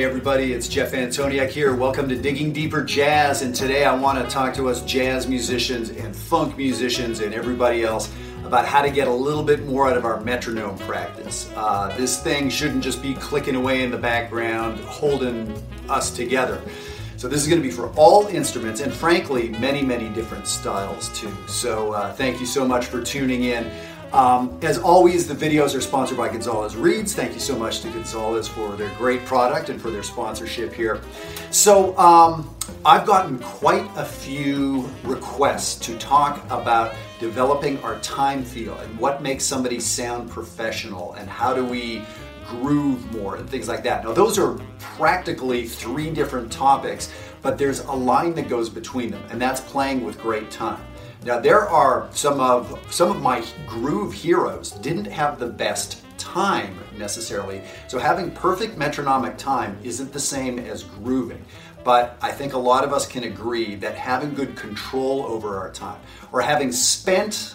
Hey everybody, it's Jeff Antoniak here. Welcome to Digging Deeper Jazz, and today I want to talk to us jazz musicians and funk musicians and everybody else about how to get a little bit more out of our metronome practice. This thing shouldn't just be clicking away in the background, holding us together. So this is going to be for all instruments and frankly, many, many different styles too. So thank you so much for tuning in. As always, the videos are sponsored by Gonzalez Reeds. Thank you so much to Gonzalez for their great product and for their sponsorship here. So I've gotten quite a few requests to talk about developing our time feel and what makes somebody sound professional and how do we groove more and things like that. Now those are practically three different topics, but there's a line that goes between them, and that's playing with great time. Now there are some of my groove heroes didn't have the best time necessarily, so having perfect metronomic time isn't the same as grooving. But I think a lot of us can agree that having good control over our time, or having spent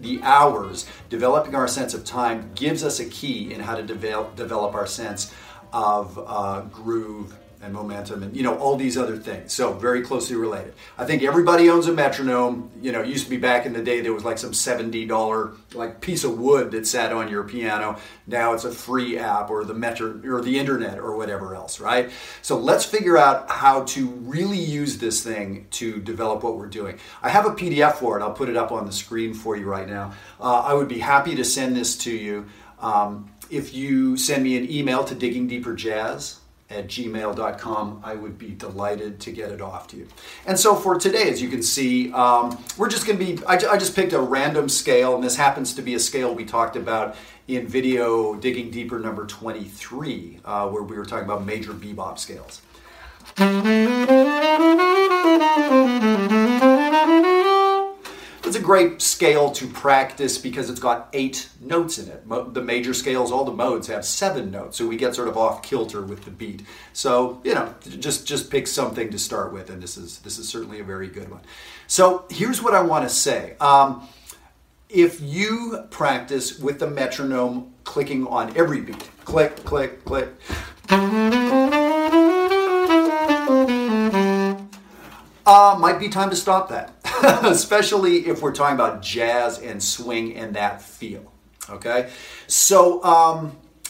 the hours developing our sense of time, gives us a key in how to develop our sense of groove and momentum and, you know, all these other things. So very closely related. I think everybody owns a metronome. You know, it used to be back in the day there was like some $70 like piece of wood that sat on your piano. Now it's a free app or the or the internet or whatever else, right? So let's figure out how to really use this thing to develop what we're doing. I have a PDF for it. I'll put it up on the screen for you right now. I would be happy to send this to you if you send me an email to diggingdeeperjazz@gmail.com, I would be delighted to get it off to you. And so for today, as you can see, we're just going to be, I just picked a random scale, and this happens to be a scale we talked about in video Digging Deeper number 23, where we were talking about major bebop scales. It's a great scale to practice because it's got 8 notes in it. The major scales, all the modes, have 7 notes, so we get sort of off kilter with the beat. So, you know, just pick something to start with, and this is certainly a very good one. So here's what I want to say. If you practice with the metronome clicking on every beat, click, click, click, might be time to stop that. Especially if we're talking about jazz and swing and that feel, okay? So,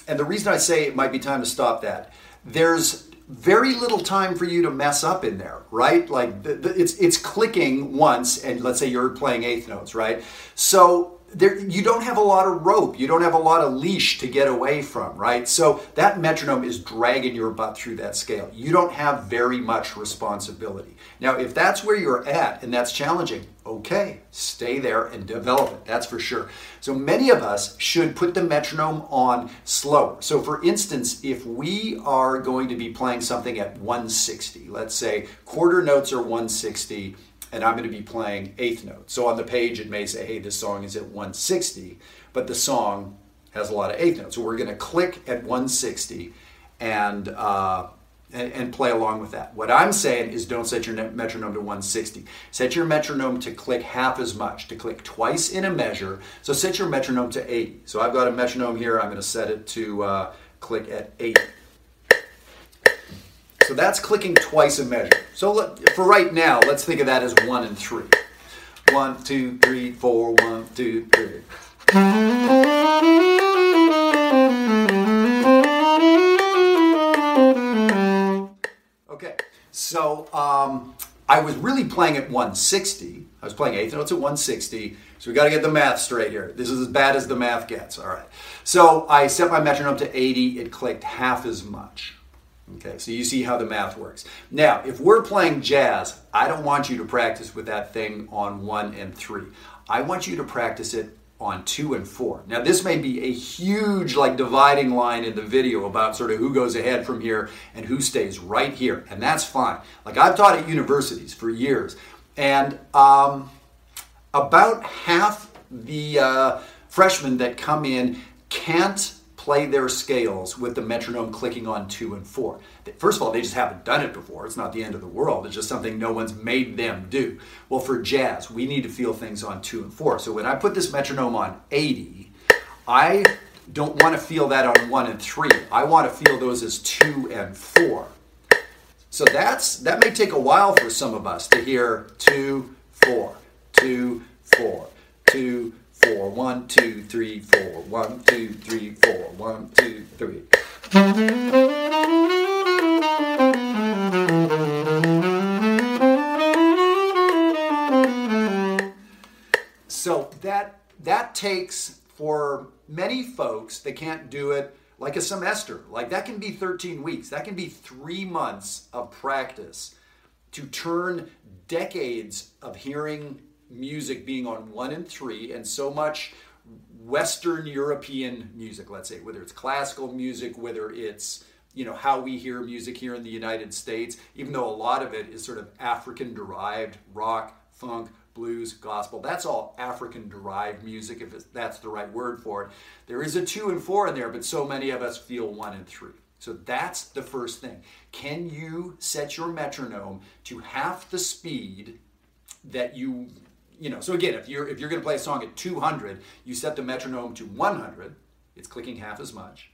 and the reason I say it might be time to stop that, there's very little time for you to mess up in there, right? Like, it's clicking once, and let's say you're playing eighth notes, right? So there, you don't have a lot of rope. You don't have a lot of leash to get away from, right? So that metronome is dragging your butt through that scale. You don't have very much responsibility. Now, if that's where you're at and that's challenging, okay, stay there and develop it. That's for sure. So many of us should put the metronome on slower. So for instance, if we are going to be playing something at 160, let's say quarter notes are 160, and I'm going to be playing eighth notes. So on the page, it may say, hey, this song is at 160, but the song has a lot of eighth notes. So we're going to click at 160 and play along with that. What I'm saying is don't set your metronome to 160. Set your metronome to click half as much, to click twice in a measure. So set your metronome to 80. So I've got a metronome here. I'm going to set it to click at 80. So that's clicking twice a measure. So for right now, let's think of that as 1 and 3. 1, 2, 3, 4, 1, 2, 3. Okay, so I was really playing at 160. I was playing eighth notes at 160. So we got to get the math straight here. This is as bad as the math gets. All right. So I set my metronome to 80. It clicked half as much. Okay, so you see how the math works. Now, if we're playing jazz, I don't want you to practice with that thing on 1 and 3. I want you to practice it on 2 and 4. Now, this may be a huge, like, dividing line in the video about sort of who goes ahead from here and who stays right here, and that's fine. Like, I've taught at universities for years, and about half the freshmen that come in can't play their scales with the metronome clicking on 2 and 4. First of all, they just haven't done it before. It's not the end of the world. It's just something no one's made them do. Well, for jazz, we need to feel things on 2 and 4. So when I put this metronome on 80, I don't want to feel that on 1 and 3. I want to feel those as 2 and 4. So that may take a while for some of us to hear 2, 4, 2, 4, 2, 4, 1, 2, 3, 4, 1, 2, 3, 4, 1, 2, 3. So that takes, for many folks, they can't do it like a semester. Like that can be 13 weeks. That can be 3 months of practice to turn decades of hearing music being on 1 and 3 and so much Western European music, let's say, whether it's classical music, whether it's, you know, how we hear music here in the United States, even though a lot of it is sort of African derived, rock, funk, blues, gospel. That's all African-derived music, if that's the right word for it. There is a 2 and 4 in there, but so many of us feel 1 and 3. So that's the first thing. Can you set your metronome to half the speed that you know? So again, if you're going to play a song at 200, you set the metronome to 100. It's clicking half as much.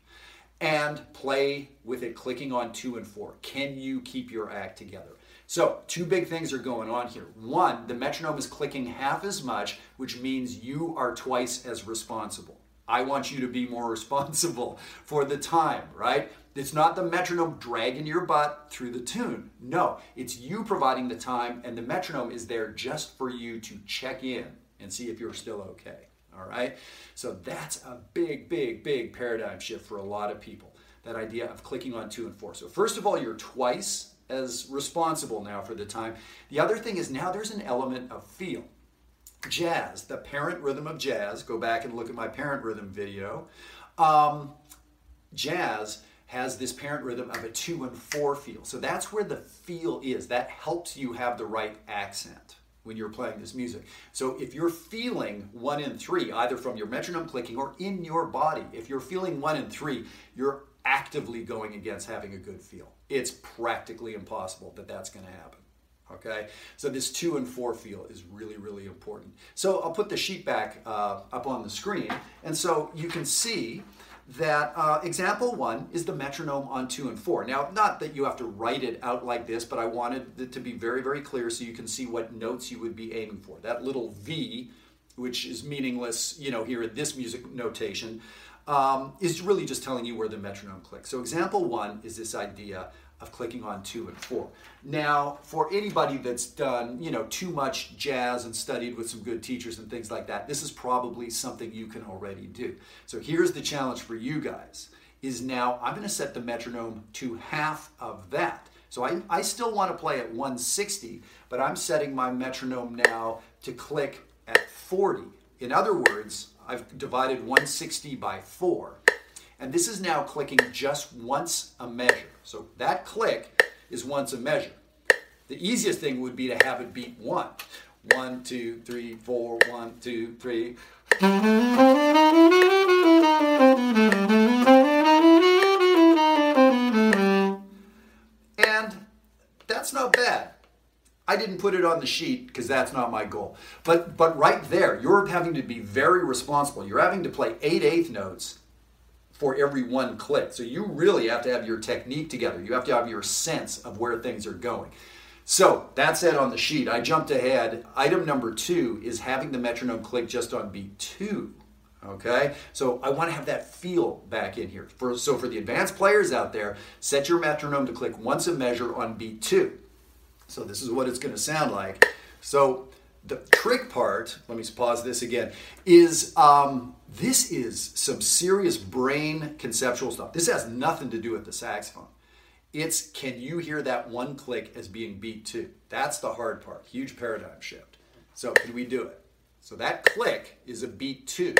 And play with it clicking on 2 and 4. Can you keep your act together? So, two big things are going on here. One, the metronome is clicking half as much, which means you are twice as responsible. I want you to be more responsible for the time, right? It's not the metronome dragging your butt through the tune. No, it's you providing the time, and the metronome is there just for you to check in and see if you're still okay, all right? So that's a big, big, big paradigm shift for a lot of people, that idea of clicking on 2 and 4. So first of all, you're twice as responsible now for the time. The other thing is, now there's an element of feel. Jazz, the parent rhythm of jazz, go back and look at my parent rhythm video. Jazz has this parent rhythm of a 2 and 4 feel. So that's where the feel is. That helps you have the right accent when you're playing this music. So if you're feeling 1 and 3, either from your metronome clicking or in your body, if you're feeling 1 and 3, you're actively going against having a good feel. It's practically impossible that that's going to happen, okay? So this 2 and 4 feel is really, really important. So I'll put the sheet back up on the screen, and so you can see that example 1 is the metronome on 2 and 4. Now, not that you have to write it out like this, but I wanted it to be very, very clear so you can see what notes you would be aiming for. That little V, which is meaningless, you know, here in this music notation, is really just telling you where the metronome clicks. So example 1 is this idea of clicking on 2 and 4. Now, for anybody that's done, you know, too much jazz and studied with some good teachers and things like that, this is probably something you can already do. So here's the challenge for you guys, is now I'm going to set the metronome to half of that. So I still want to play at 160, but I'm setting my metronome now to click at 40. In other words, I've divided 160 by 4, and this is now clicking just once a measure. So that click is once a measure. The easiest thing would be to have it beat 1. 1, 2, 3, 4, 1, 2, 3. And that's not bad. I didn't put it on the sheet because that's not my goal. But right there, you're having to be very responsible. You're having to play 8/8 notes for every 1 click. So you really have to have your technique together. You have to have your sense of where things are going. So that's it on the sheet. I jumped ahead. Item number 2 is having the metronome click just on beat 2. Okay, so I want to have that feel back in here. So for the advanced players out there, set your metronome to click once a measure on beat 2. So this is what it's going to sound like. So the trick part, let me pause this again, is this is some serious brain conceptual stuff. This has nothing to do with the saxophone. It's, can you hear that 1 click as being beat 2? That's the hard part. Huge paradigm shift. So can we do it? So that click is a beat 2.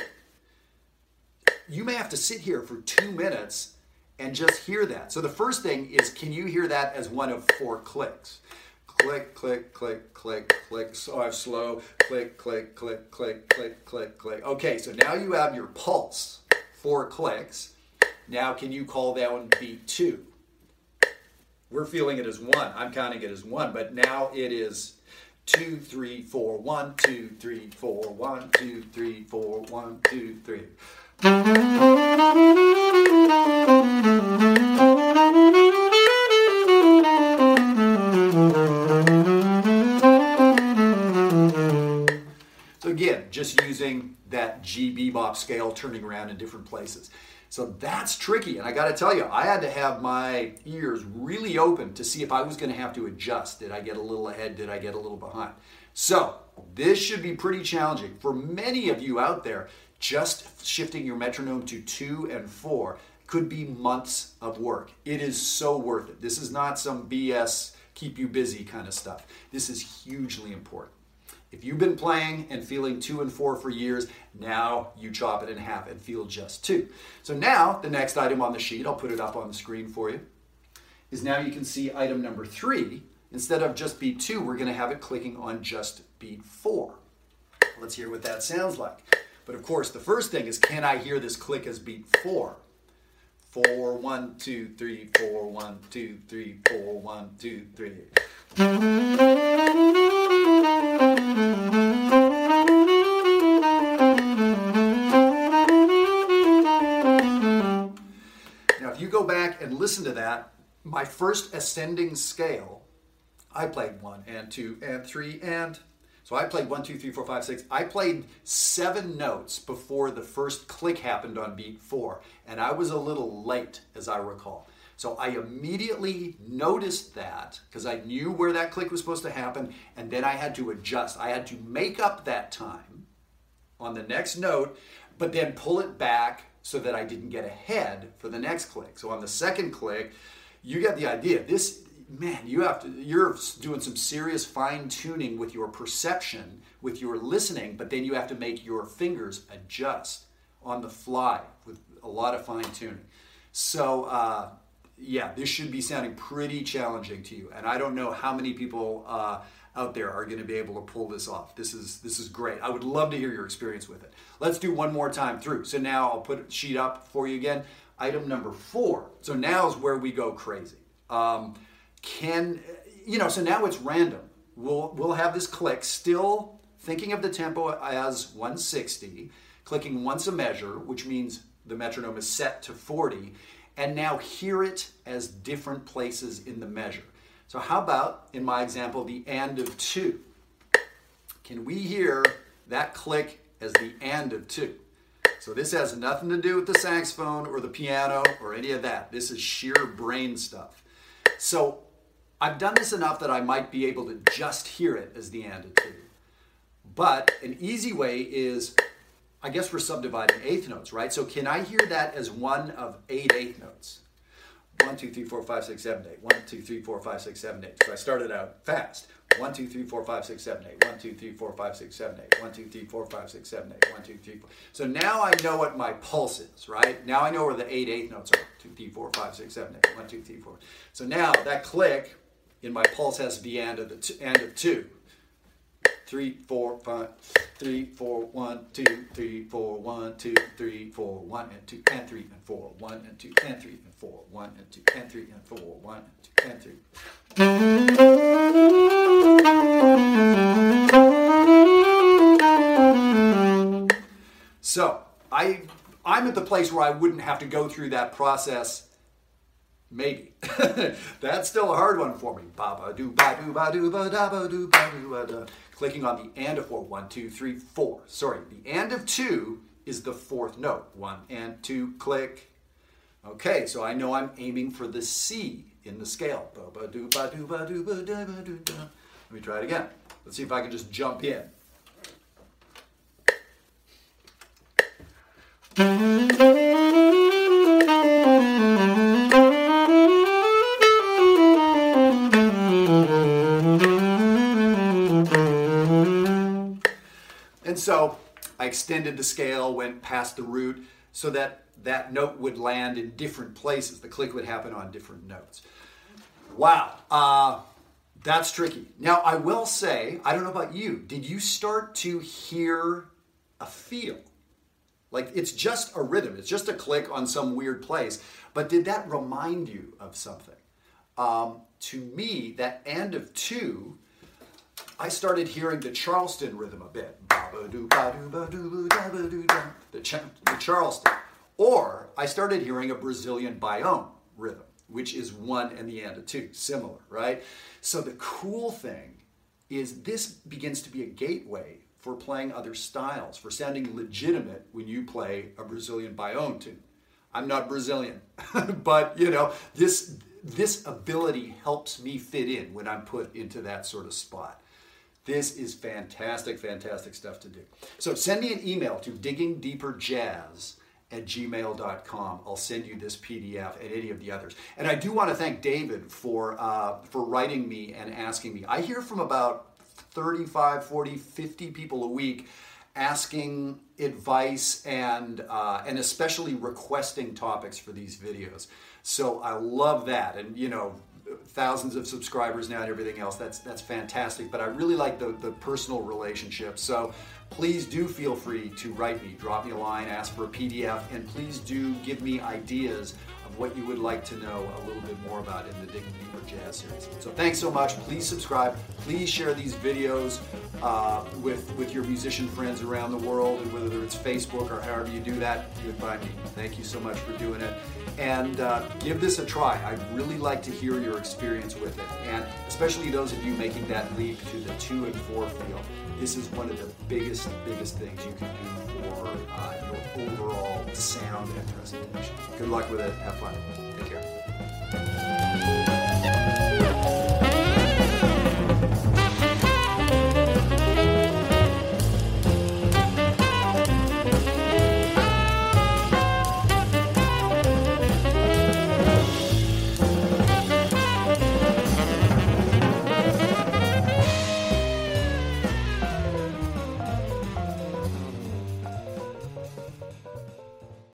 You may have to sit here for 2 minutes and just hear that. So the first thing is, can you hear that as 1 of 4 clicks? Click, click, click, click, click. So I'm slow. Click, click, click, click, click, click, click. Okay, so now you have your pulse, 4 clicks. Now can you call that one beat 2? We're feeling it as 1. I'm counting it as 1, but now it is 2, 3, 4, 1, 2, 3, 4, 1, 2, 3, 4, 1, 2, 3. So again, just using that G-Bebop scale, turning around in different places. So that's tricky, and I gotta tell you, I had to have my ears really open to see if I was gonna have to adjust. Did I get a little ahead? Did I get a little behind? So this should be pretty challenging. For many of you out there, just shifting your metronome to 2 and 4 could be months of work. It is so worth it. This is not some BS, keep you busy kind of stuff. This is hugely important. If you've been playing and feeling 2 and 4 for years, now you chop it in half and feel just 2. So now, the next item on the sheet, I'll put it up on the screen for you, is now you can see item number 3. Instead of just beat 2, we're gonna have it clicking on just beat 4. Let's hear what that sounds like. But of course, the first thing is, can I hear this click as beat 4? 4, 1, 2, 3, 4, 1, 2, 3, 4, 1, 2, 3. Now, if you go back and listen to that, my first ascending scale, I played 1 and 2 and 3 and. So I played 1, 2, 3, 4, 5, 6. I played 7 notes before the first click happened on beat 4, and I was a little late, as I recall. So I immediately noticed that because I knew where that click was supposed to happen, and then I had to adjust. I had to make up that time on the next note, but then pull it back so that I didn't get ahead for the next click. So on the second click, you get the idea. This, man, you're doing some serious fine-tuning with your perception, with your listening, but then you have to make your fingers adjust on the fly with a lot of fine-tuning. So, yeah, this should be sounding pretty challenging to you, and I don't know how many people out there are going to be able to pull this off. This is great. I would love to hear your experience with it. Let's do one more time through. So now I'll put a sheet up for you again. Item number 4. So now is where we go crazy. So now it's random. We'll have this click still thinking of the tempo as 160, clicking once a measure, which means the metronome is set to 40. And now hear it as different places in the measure. So how about, in my example, the and of 2? Can we hear that click as the and of 2? So this has nothing to do with the saxophone or the piano or any of that. This is sheer brain stuff. So I've done this enough that I might be able to just hear it as the and of 2. But an easy way is, I guess we're subdividing eighth notes, right? So can I hear that as one of 8 eighth notes? 1, 2, 3, 4, 5, 6, 7, 8. 1, 2, 3, 4, 5, 6, 7, 8. So I started out fast. 1, 2, 3, 4, 5, 6, 7, 8. 1, 2, 3, 4, 5, 6, 7, 8. 1, 2, 3, 4, 5, 6, 7, 8. 1, 2, 3, 4. So now I know what my pulse is, right? Now I know where the 8 eighth notes are. 2, 3, 4, 5, 6, 7, 8. 1, 2, 3, 4. So now that click in my pulse has the and of two. 3, 4, 5, 3, 4, 1, 2, 3, 4, 1, 2, and 3, and 4, 1, and 2, and 3, and 4, 1, and 2, and 3, and 4, 1, and 2, and 3, and 4. So I'm at the place where I wouldn't have to go through that process. Maybe. That's still a hard one for me. Ba-ba-do-ba-do-ba-do-ba-da-ba-do-ba-do-ba-da. Clicking on the and of 4. 1, 2, 3, 4. Sorry, the and of 2 is the 4th note. 1 and 2, click. Okay, so I know I'm aiming for the C in the scale. Ba-ba-do-ba-do-ba-do-ba-da-ba-do-da. Let me try it again. Let's see if I can just jump in. So I extended the scale, went past the root, so that that note would land in different places. The click would happen on different notes. Wow, that's tricky. Now I will say, I don't know about you, did you start to hear a feel? Like it's just a rhythm, it's just a click on some weird place, but did that remind you of something? To me, that and of 2 I started hearing the Charleston rhythm a bit. The Charleston. Or I started hearing a Brazilian baião rhythm, which is one and the end of two, similar, right? So the cool thing is this begins to be a gateway for playing other styles, for sounding legitimate when you play a Brazilian baião tune. I'm not Brazilian, but you know, this ability helps me fit in when I'm put into that sort of spot. This is fantastic, fantastic stuff to do. So send me an email to diggingdeeperjazz@gmail.com. I'll send you this PDF and any of the others. And I do want to thank David for writing me and asking me. I hear from about 35, 40, 50 people a week asking advice and especially requesting topics for these videos. So I love that. And you know, thousands of subscribers now and everything else. That's fantastic. But I really like the personal relationship. So please do feel free to write me, drop me a line, ask for a PDF, and please do give me ideas of what you would like to know a little bit more about in the Digging Deeper Jazz series. So thanks so much. Please subscribe. Please share these videos with your musician friends around the world, and whether it's Facebook or however you do that, do it by me. Thank you so much for doing it. And give this a try. I'd really like to hear your experience with it, and especially those of you making that leap to the 2 and 4 field. This is one of the biggest things you can do for your overall sound and presentation. Good luck with it. Have fun. Take care.